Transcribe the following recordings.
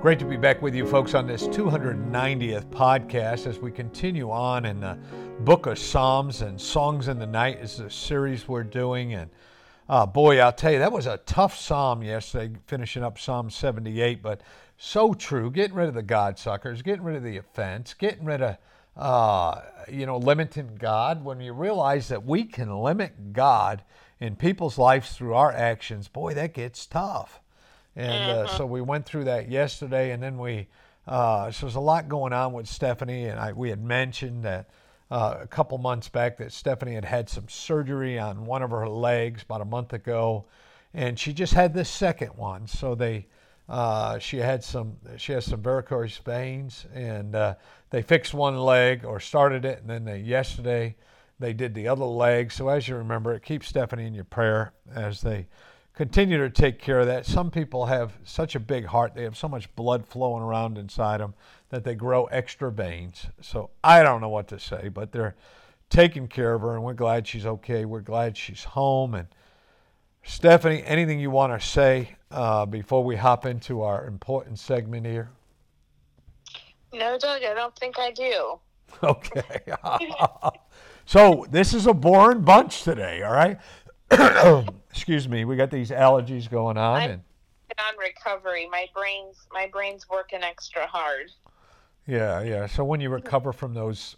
Great to be back with you folks on this 290th podcast as we continue on in the book of Psalms, and Songs in the Night is the series we're doing. And boy, I'll tell you, that was a tough psalm yesterday, finishing up Psalm 78, but so true. Getting rid of the God suckers, getting rid of the offense, getting rid of, limiting God. When you realize that we can limit God in people's lives through our actions, boy, that gets tough. And so we went through that yesterday, and then so there's a lot going on with Stephanie, and we had mentioned that a couple months back that Stephanie had some surgery on one of her legs about a month ago, and she just had this second one. So she has some varicose veins, and they fixed one leg or started it, and then yesterday they did the other leg. So as you remember, keep Stephanie in your prayer as they continue to take care of that. Some people have such a big heart, they have so much blood flowing around inside them that they grow extra veins. So I don't know what to say, but they're taking care of her, and we're glad she's okay. We're glad she's home. And Stephanie, anything you want to say before we hop into our important segment here? No, Doug, I don't think I do. Okay. So this is a boring bunch today, all right? Excuse me, we got these allergies going on. I'm on recovery. My brain's working extra hard. Yeah. So when you recover from those,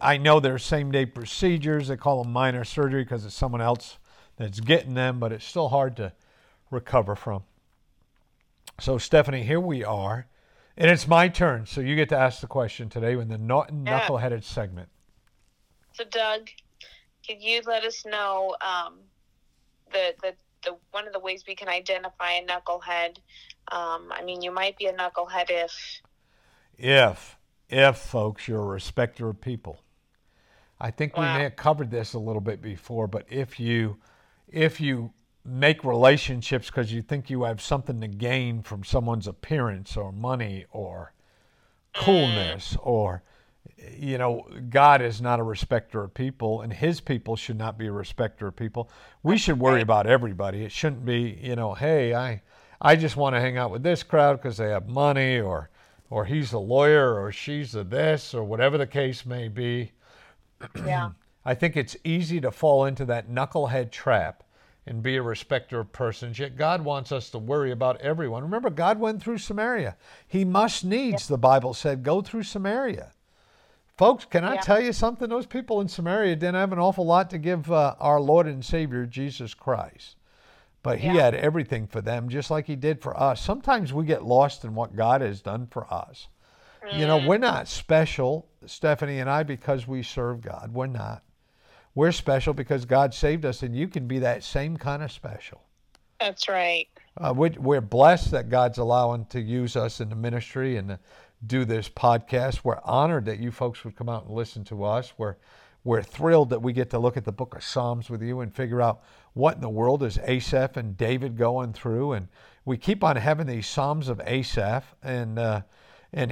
I know they're same-day procedures. They call them minor surgery because it's someone else that's getting them, but it's still hard to recover from. So, Stephanie, here we are, and it's my turn. So you get to ask the question today in the knuckleheaded segment. So, Doug, could you let us know the one of the ways we can identify a knucklehead? You might be a knucklehead if folks, you're a respecter of people. I think we may have covered this a little bit before, but if you make relationships because you think you have something to gain from someone's appearance or money or coolness or God is not a respecter of people, and his people should not be a respecter of people. We should worry about everybody. It shouldn't be, hey, I just want to hang out with this crowd because they have money, or he's a lawyer, or she's a this, or whatever the case may be. Yeah. I think it's easy to fall into that knucklehead trap and be a respecter of persons, yet God wants us to worry about everyone. Remember, God went through Samaria. He must needs, the Bible said, go through Samaria. Folks, can I tell you something? Those people in Samaria didn't have an awful lot to give our Lord and Savior, Jesus Christ. But he had everything for them, just like he did for us. Sometimes we get lost in what God has done for us. Mm. We're not special, Stephanie and I, because we serve God. We're not. We're special because God saved us, and you can be that same kind of special. That's right. We're blessed that God's allowing to use us in the ministry and do this podcast. We're honored that you folks would come out and listen to us. We're thrilled that we get to look at the book of Psalms with you and figure out what in the world is Asaph and David going through. And we keep on having these Psalms of Asaph, and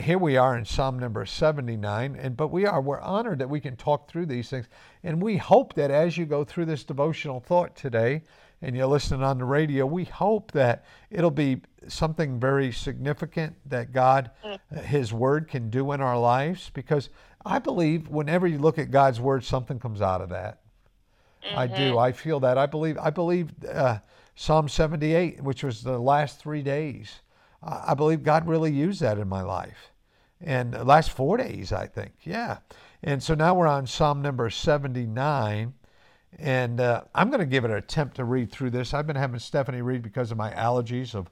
here we are in Psalm number 79. But we're honored that we can talk through these things. And we hope that as you go through this devotional thought today, and you're listening on the radio, we hope that it'll be something very significant that God, his word, can do in our lives. Because I believe whenever you look at God's word, something comes out of that. Mm-hmm. I do. I feel that. I believe Psalm 78, which was the last 3 days, I believe God really used that in my life. And the last 4 days, I think. Yeah. And so now we're on Psalm number 79. And I'm going to give it an attempt to read through this. I've been having Stephanie read because of my allergies of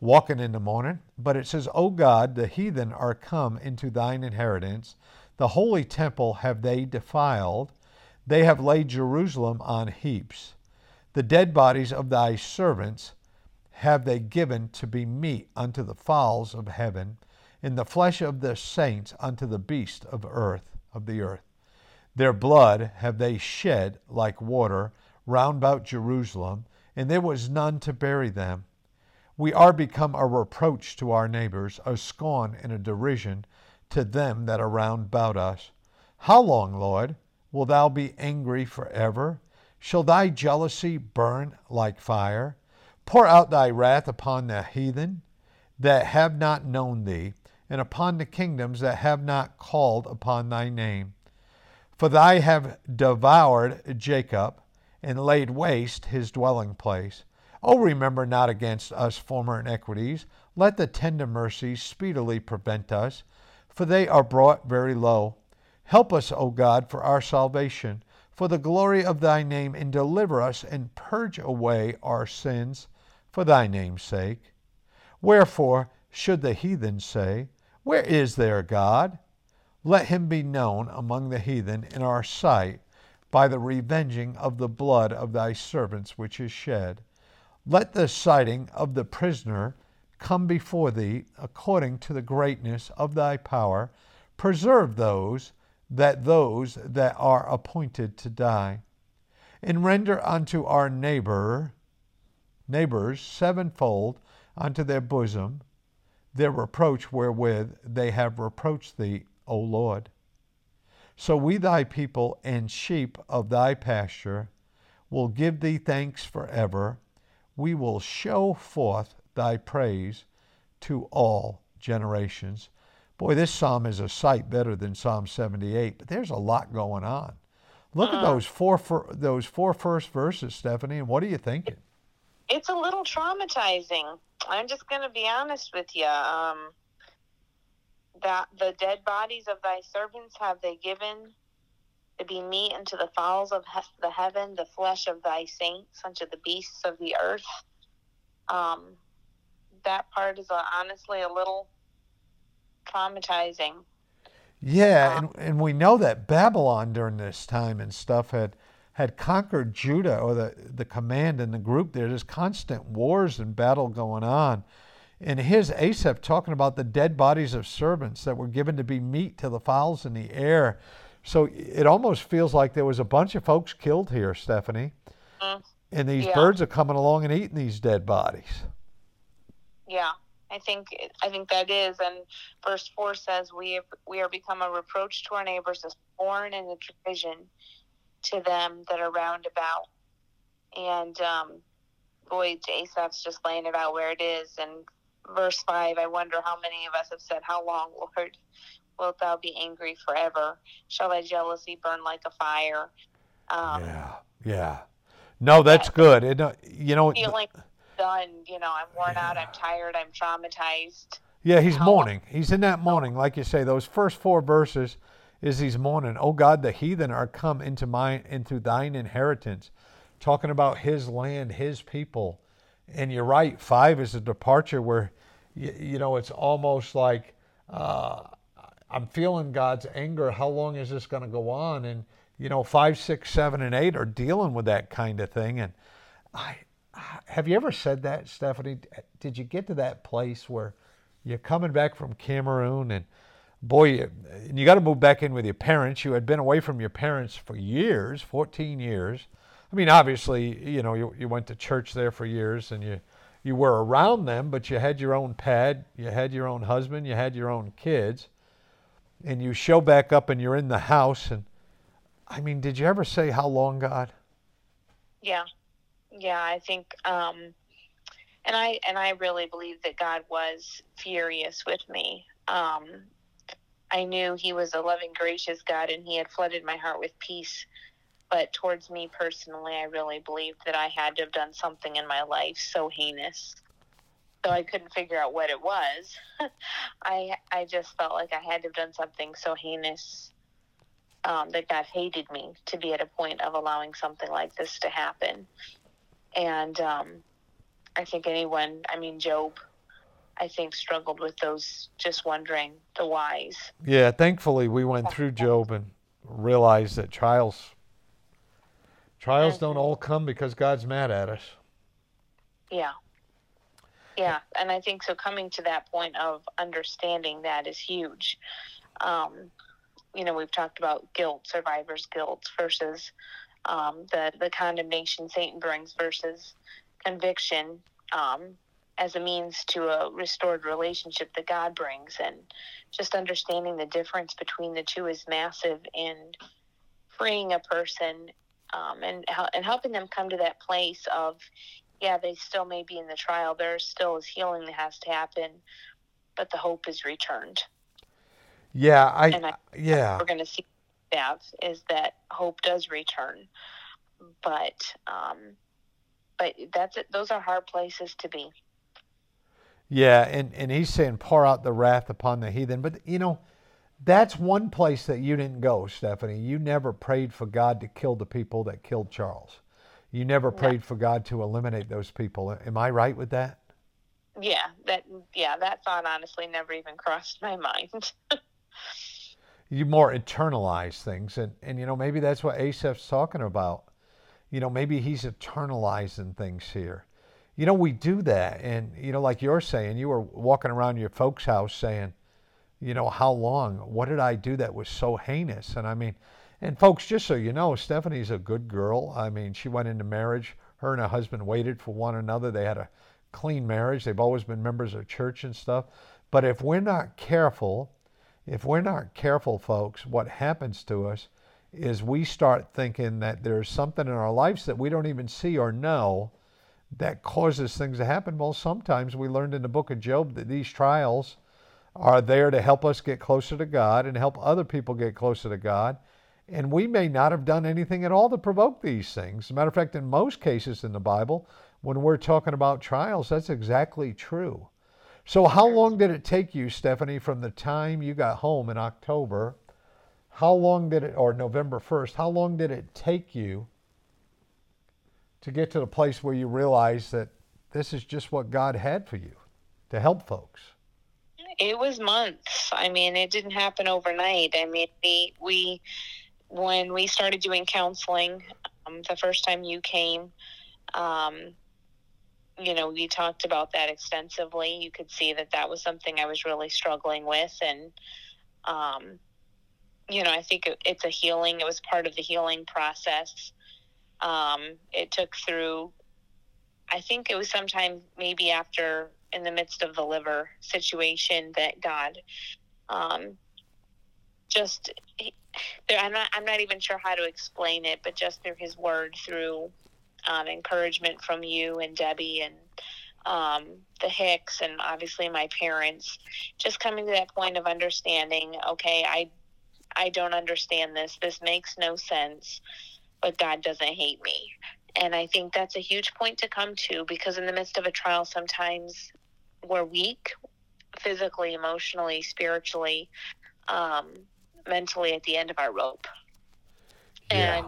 walking in the morning. But it says, O God, the heathen are come into thine inheritance. The holy temple have they defiled. They have laid Jerusalem on heaps. The dead bodies of thy servants have they given to be meat unto the fowls of heaven, and the flesh of the saints unto the beasts of earth, of the earth. Their blood have they shed like water round about Jerusalem, and there was none to bury them. We are become a reproach to our neighbors, a scorn and a derision to them that are round about us. How long, Lord, wilt thou be angry forever? Shall thy jealousy burn like fire? Pour out thy wrath upon the heathen that have not known thee, and upon the kingdoms that have not called upon thy name. For thy have devoured Jacob, and laid waste his dwelling place. O remember not against us former iniquities. Let the tender mercies speedily prevent us, for they are brought very low. Help us, O God, for our salvation, for the glory of thy name, and deliver us, and purge away our sins for thy name's sake. Wherefore should the heathen say, Where is their God? Let him be known among the heathen in our sight by the revenging of the blood of thy servants which is shed. Let the sighting of the prisoner come before thee according to the greatness of thy power. Preserve those that are appointed to die. And render unto our neighbors sevenfold unto their bosom their reproach wherewith they have reproached thee, O Lord. So we thy people and sheep of thy pasture will give thee thanks forever. We will show forth thy praise to all generations. Boy, this psalm is a sight better than Psalm 78, but there's a lot going on. Look at those four first verses, Stephanie, and what are you thinking? It's a little traumatizing. I'm just going to be honest with you. That the dead bodies of thy servants have they given to be meat unto the fowls of the heaven, the flesh of thy saints unto the beasts of the earth. That part is honestly a little traumatizing. Yeah, and we know that Babylon during this time and stuff had conquered Judah, or the command and the group there. There's constant wars and battle going on. And here's Asaph talking about the dead bodies of servants that were given to be meat to the fowls in the air. So it almost feels like there was a bunch of folks killed here, Stephanie. Mm-hmm. And these birds are coming along and eating these dead bodies. Yeah, I think that is. And verse 4 says, we are become a reproach to our neighbors, a scorn and a derision to them that are round about. And boy, Asaph's just laying it out where it is. And verse 5, I wonder how many of us have said, How long, Lord, wilt thou be angry forever? Shall thy jealousy burn like a fire? No, that's good. Feeling done, I'm worn out, I'm tired, I'm traumatized. Yeah, he's mourning. He's in that mourning. Like you say, those first four verses is he's mourning. Oh God, the heathen are come into thine inheritance. Talking about his land, his people. And you're right, 5 is a departure where, it's almost like I'm feeling God's anger. How long is this going to go on? And, 5, 6, 7, and 8 are dealing with that kind of thing. And have you ever said that, Stephanie? Did you get to that place where you're coming back from Cameroon and, boy, you got to move back in with your parents. You had been away from your parents for years, 14 years. I mean, obviously, you went to church there for years and you were around them, but you had your own pad, you had your own husband, you had your own kids, and you show back up and you're in the house. And I mean, did you ever say, How long, God? Yeah, I think, and I really believe that God was furious with me. I knew he was a loving, gracious God, and he had flooded my heart with peace. But towards me personally, I really believed that I had to have done something in my life so heinous. So I couldn't figure out what it was. I just felt like I had to have done something so heinous that God hated me to be at a point of allowing something like this to happen. And I think Job, I think, struggled with those, just wondering the whys. Yeah, thankfully we went through Job and realized that trials Trials don't all come because God's mad at us. Yeah. Yeah, and I think so coming to that point of understanding that is huge. You know, we've talked about guilt, survivor's guilt versus the condemnation Satan brings versus conviction as a means to a restored relationship that God brings. And just understanding the difference between the two is massive in freeing a person and helping them come to that place of, yeah, they still may be in the trial. There still is healing that has to happen, but the hope is returned. Yeah, I we're going to see that is that hope does return, but that's it. Those are hard places to be. Yeah, and he's saying, pour out the wrath upon the heathen. But you know, that's one place that you didn't go, Stephanie. You never prayed for God to kill the people that killed Charles. You never prayed for God to eliminate those people. Am I right with that? Yeah, that thought honestly never even crossed my mind. You more internalize things. And, you know, maybe that's what Asaph's talking about. You know, maybe he's internalizing things here. You know, we do that. And, you know, like you're saying, you were walking around your folks' house saying, you know, how long? What did I do that was so heinous? And I mean... And folks, just so you know, Stephanie's a good girl. I mean, she went into marriage. Her and her husband waited for one another. They had a clean marriage. They've always been members of church and stuff. But if we're not careful, folks, what happens to us is we start thinking that there's something in our lives that we don't even see or know that causes things to happen. Well, sometimes we learned in the book of Job that these trials are there to help us get closer to God and help other people get closer to God. And we may not have done anything at all to provoke these things. As a matter of fact, in most cases in the Bible, when we're talking about trials, that's exactly true. So how long did it take you, Stephanie, from the time you got home in October, or November 1st, how long did it take you to get to the place where you realized that this is just what God had for you to help folks? It was months. I mean, it didn't happen overnight. I mean, we when we started doing counseling, the first time you came, you know, we talked about that extensively. You could see that was something I was really struggling with. And, you know, I think it's a healing. It was part of the healing process. It took through, I think it was sometime maybe after in the midst of the liver situation that God, I'm not even sure how to explain it, but just through his word, through encouragement from you and Debbie and the Hicks and obviously my parents, just coming to that point of understanding, okay, I don't understand this. This makes no sense, but God doesn't hate me. And I think that's a huge point to come to, because in the midst of a trial, sometimes we're weak physically, emotionally, spiritually, mentally at the end of our rope. Yeah.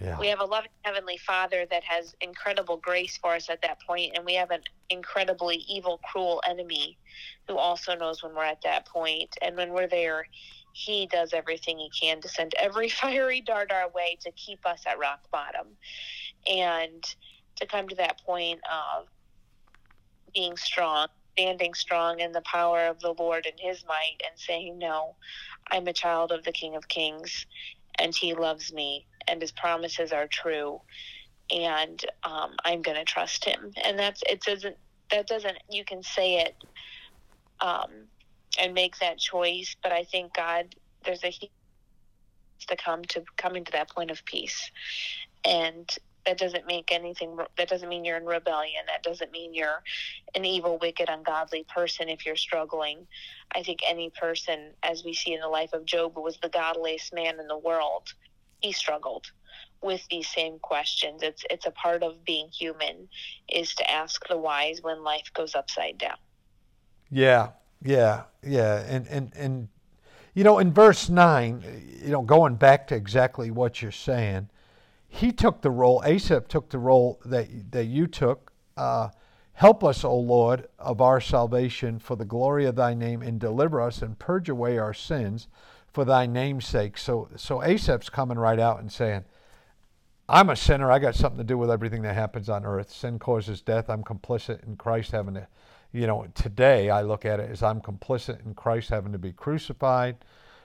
And we have a loving Heavenly Father that has incredible grace for us at that point, and we have an incredibly evil, cruel enemy who also knows when we're at that point. And when we're there, he does everything he can to send every fiery dart our way to keep us at rock bottom. And to come to that point of being strong, standing strong in the power of the Lord and his might, and saying, no, I'm a child of the King of Kings, and he loves me, and his promises are true, and I'm going to trust him. And you can say it and make that choice, but I think God, there's a huge coming to that point of peace. And that doesn't mean you're in rebellion. That doesn't mean you're an evil, wicked, ungodly person if you're struggling. I think any person, as we see in the life of Job, who was the godliest man in the world, he struggled with these same questions. It's a part of being human, is to ask the whys when life goes upside down. Yeah. And you know, in verse 9, you know, going back to exactly what you're saying, Asaph took the role that you took. Help us, O Lord, of our salvation for the glory of thy name, and deliver us and purge away our sins for thy name's sake. So Asaph's coming right out and saying, I'm a sinner. I got something to do with everything that happens on earth. Sin causes death. I'm complicit in Christ having to, today I look at it as I'm complicit in Christ having to be crucified.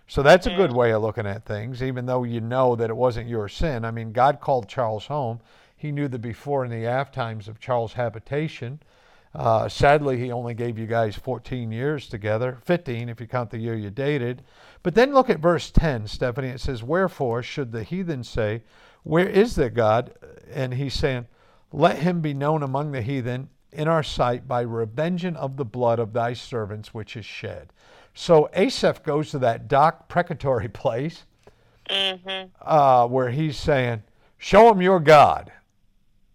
So that's a good way of looking at things, even though you know that it wasn't your sin. I mean, God called Charles home. He knew the before and the after times of Charles' habitation. Sadly, he only gave you guys 14 years together, 15 if you count the year you dated. But then look at verse 10, Stephanie. It says, wherefore should the heathen say, where is their God? And he's saying, let him be known among the heathen in our sight by revengeance of the blood of thy servants which is shed. So Asaph goes to that precatory place where he's saying, show them your God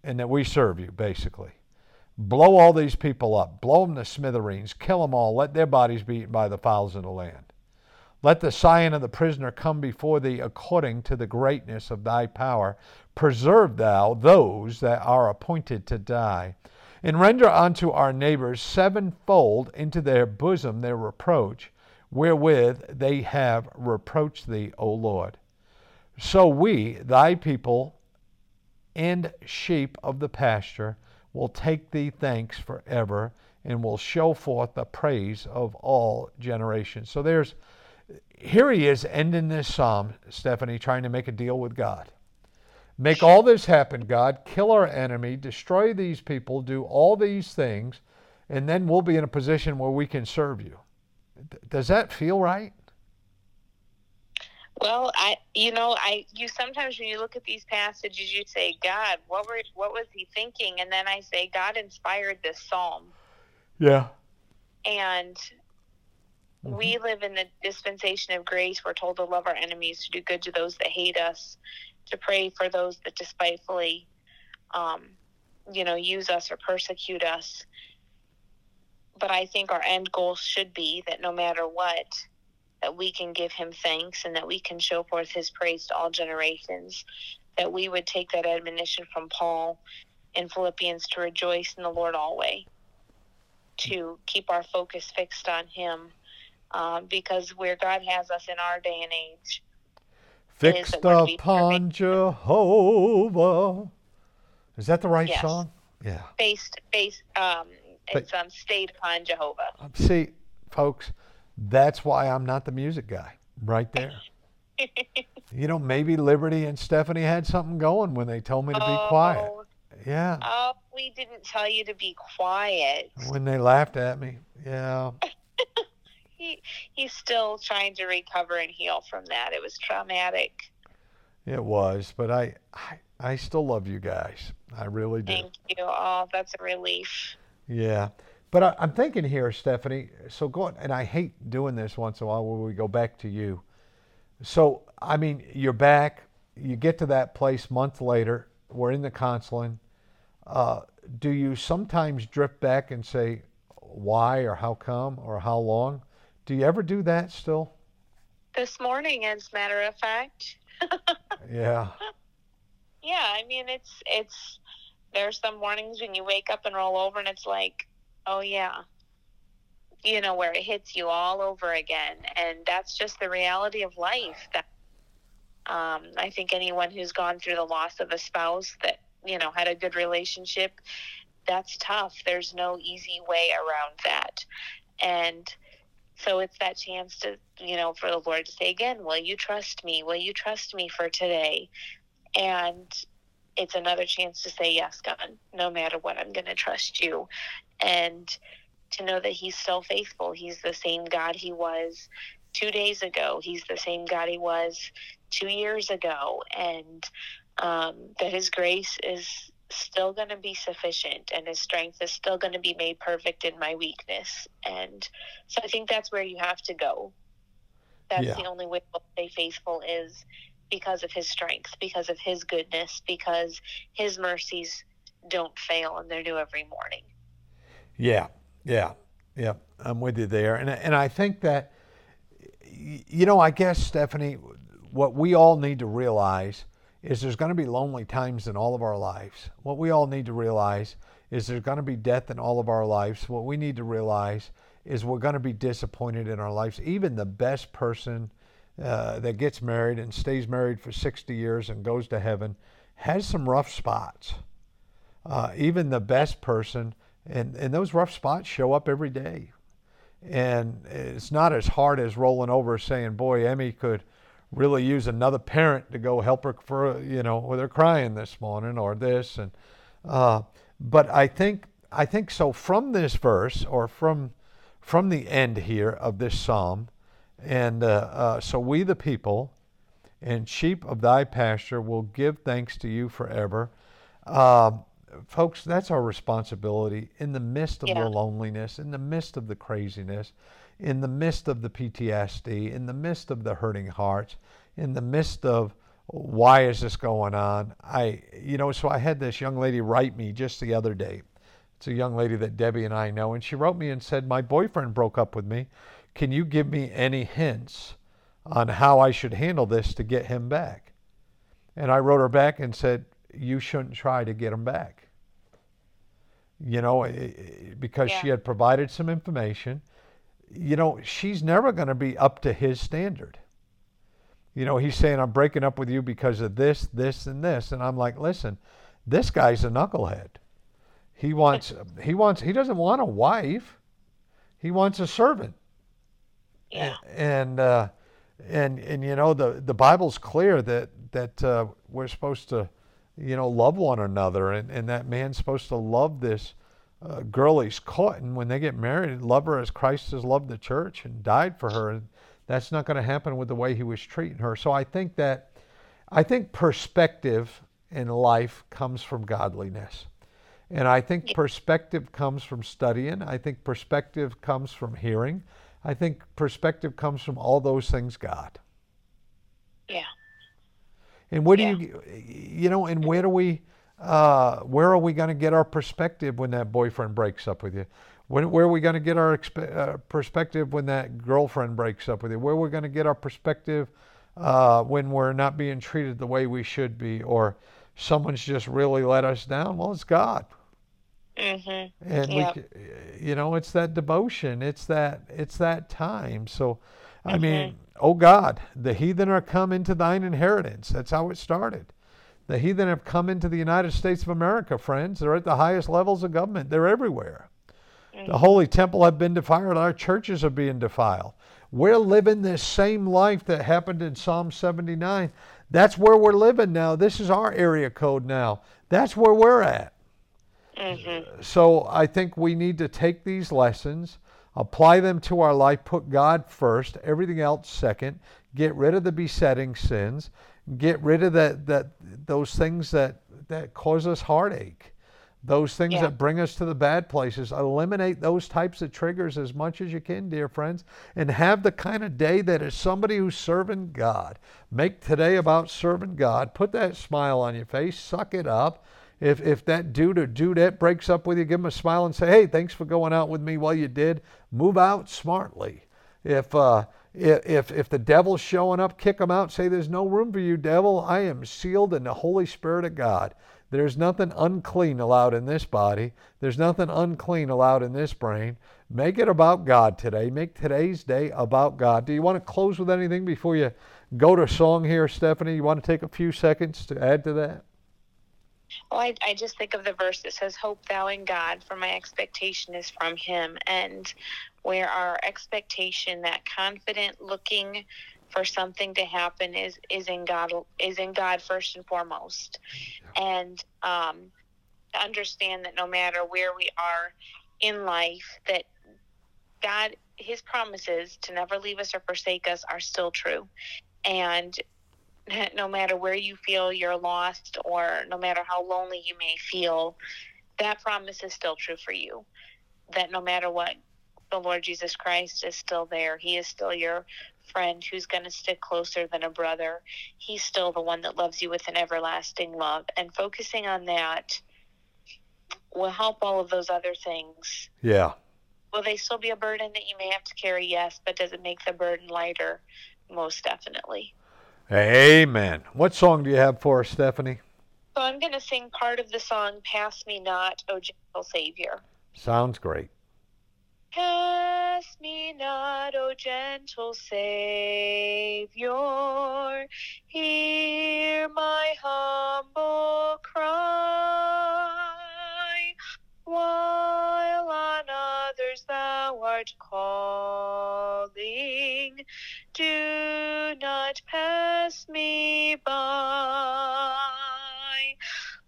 and that we serve you, basically. Blow all these people up. Blow them to smithereens. Kill them all. Let their bodies be eaten by the fowls of the land. Let the scion of the prisoner come before thee according to the greatness of thy power. Preserve thou those that are appointed to die. And render unto our neighbors sevenfold into their bosom their reproach, wherewith they have reproached thee, O Lord. So we, thy people, and sheep of the pasture, will take thee thanks forever, and will show forth the praise of all generations. So here he is ending this psalm, Stephanie, trying to make a deal with God. Make all this happen, God. Kill our enemy. Destroy these people. Do all these things. And then we'll be in a position where we can serve you. Does that feel right? Well, you sometimes when you look at these passages, you say, God, what was he thinking? And then I say, God inspired this psalm. Yeah. And we live in the dispensation of grace. We're told to love our enemies, to do good to those that hate us, to pray for those that despitefully, use us or persecute us. But I think our end goal should be that no matter what, that we can give him thanks and that we can show forth his praise to all generations, that we would take that admonition from Paul in Philippians to rejoice in the Lord always, to keep our focus fixed on him, because where God has us in our day and age. Fixed upon Jehovah. Is that the right song? Yeah. Stayed upon Jehovah. See, folks, that's why I'm not the music guy, right there. Maybe Liberty and Stephanie had something going when they told me to be quiet. Yeah. Oh, we didn't tell you to be quiet. When they laughed at me. Yeah. He's still trying to recover and heal from that. It was traumatic. It was, but I still love you guys. I really do. Thank you. Oh, that's a relief. Yeah. But I'm thinking here, Stephanie, so go on, and I hate doing this once in a while where we go back to you. So, you're back, you get to that place a month later, we're in the counseling. Do you sometimes drift back and say, why or how come or how long? Do you ever do that still? This morning, as a matter of fact. Yeah. Yeah, it's there's some mornings when you wake up and roll over and it's like, oh, yeah. Where it hits you all over again. And that's just the reality of life. That, I think anyone who's gone through the loss of a spouse that, had a good relationship, that's tough. There's no easy way around that. And so it's that chance to, for the Lord to say again, will you trust me? Will you trust me for today? And it's another chance to say, yes, God, no matter what, I'm going to trust you. And to know that he's still faithful. He's the same God he was 2 days ago. He's the same God he was 2 years ago. And that his grace is still going to be sufficient and his strength is still going to be made perfect in my weakness. And so I think that's where you have to go. That's the only way to stay faithful is because of his strength, because of his goodness, because his mercies don't fail and they're new every morning. Yeah. I'm with you there. And I think that, I guess, Stephanie, what we all need to realize is there's going to be lonely times in all of our lives. What we all need to realize is there's going to be death in all of our lives. What we need to realize is we're going to be disappointed in our lives. Even the best person that gets married and stays married for 60 years and goes to heaven has some rough spots. Even the best person, and those rough spots show up every day. And it's not as hard as rolling over saying, boy, Emmy could really use another parent to go help her for, you know, or they're crying this morning or this. And but I think so from this verse or from the end here of this psalm, and so we the people and sheep of thy pasture will give thanks to you forever. Folks, that's our responsibility in the midst of the loneliness, in the midst of the craziness, in the midst of the PTSD, in the midst of the hurting hearts, in the midst of why is this going on? So I had this young lady write me just the other day. It's a young lady that Debbie and I know, and she wrote me and said, my boyfriend broke up with me. Can you give me any hints on how I should handle this to get him back? And I wrote her back and said, you shouldn't try to get him back. Because she had provided some information. She's never going to be up to his standard. He's saying, I'm breaking up with you because of this, this, and this. And I'm like, listen, this guy's a knucklehead. He doesn't want a wife. He wants a servant. Yeah. And the Bible's clear that we're supposed to, love one another. And that man's supposed to love this girl he's caught. And when they get married, love her as Christ has loved the church and died for her. And that's not going to happen with the way he was treating her. So I think perspective in life comes from godliness. And I think perspective comes from studying. I think perspective comes from hearing. I think perspective comes from all those things God. Yeah. And what do and where do we, where are we going to get our perspective when that boyfriend breaks up with you? Where are we going to get our perspective when that girlfriend breaks up with you? Where are we going to get our perspective when we're not being treated the way we should be, or someone's just really let us down? Well, it's God. Mm-hmm. And we it's that devotion. It's that time. So, I mean, oh God, the heathen are come into thine inheritance. That's how it started. The heathen have come into the United States of America, friends. They're at the highest levels of government. They're everywhere. Mm-hmm. The holy temple have been defiled. Our churches are being defiled. We're living this same life that happened in Psalm 79. That's where we're living now. This is our area code now. That's where we're at. Mm-hmm. So I think we need to take these lessons, apply them to our life, put God first, everything else second, get rid of the besetting sins, get rid of those things that cause us heartache, those things that bring us to the bad places. Eliminate those types of triggers as much as you can, dear friends, and have the kind of day that is somebody who's serving God. Make today about serving God. Put that smile on your face. Suck it up. If that dude or dudette breaks up with you, give them a smile and say, hey, thanks for going out with me while you did. Move out smartly. If the devil's showing up, kick him out. Say, there's no room for you, devil. I am sealed in the Holy Spirit of God. There's nothing unclean allowed in this body. There's nothing unclean allowed in this brain. Make it about God today. Make today's day about God. Do you want to close with anything before you go to song here, Stephanie? You want to take a few seconds to add to that? Well, I just think of the verse that says, hope thou in God, for my expectation is from him. And where our expectation, that confident looking for something to happen is in God first and foremost. And to understand that no matter where we are in life, that God, his promises to never leave us or forsake us are still true. And no matter where you feel you're lost, or no matter how lonely you may feel, that promise is still true for you. That no matter what, the Lord Jesus Christ is still there. He is still your friend who's going to stick closer than a brother. He's still the one that loves you with an everlasting love. And focusing on that will help all of those other things. Yeah. Will they still be a burden that you may have to carry? Yes, but does it make the burden lighter? Most definitely. Amen. What song do you have for us, Stephanie? So I'm going to sing part of the song, Pass Me Not, O Gentle Savior. Sounds great. Pass me not, O gentle Savior, hear my humble pitiful cry, while on others thou art calling. Do not pass me by.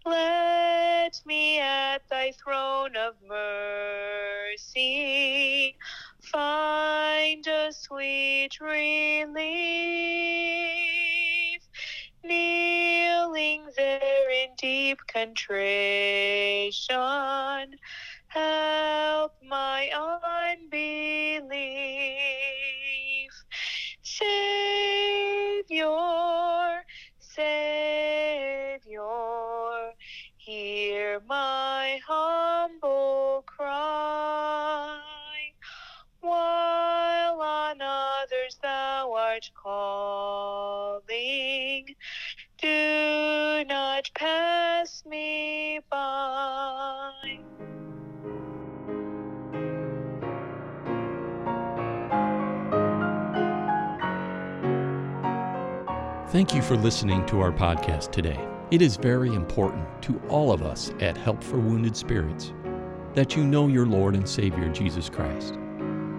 Let me at thy throne of mercy find a sweet relief, kneeling there in deep contrition. Help my unbelief. Savior, Savior, hear my humble cry. While on others thou art calling, do not pass me by. Thank you for listening to our podcast today. It is very important to all of us at Help for Wounded Spirits that you know your Lord and Savior, Jesus Christ.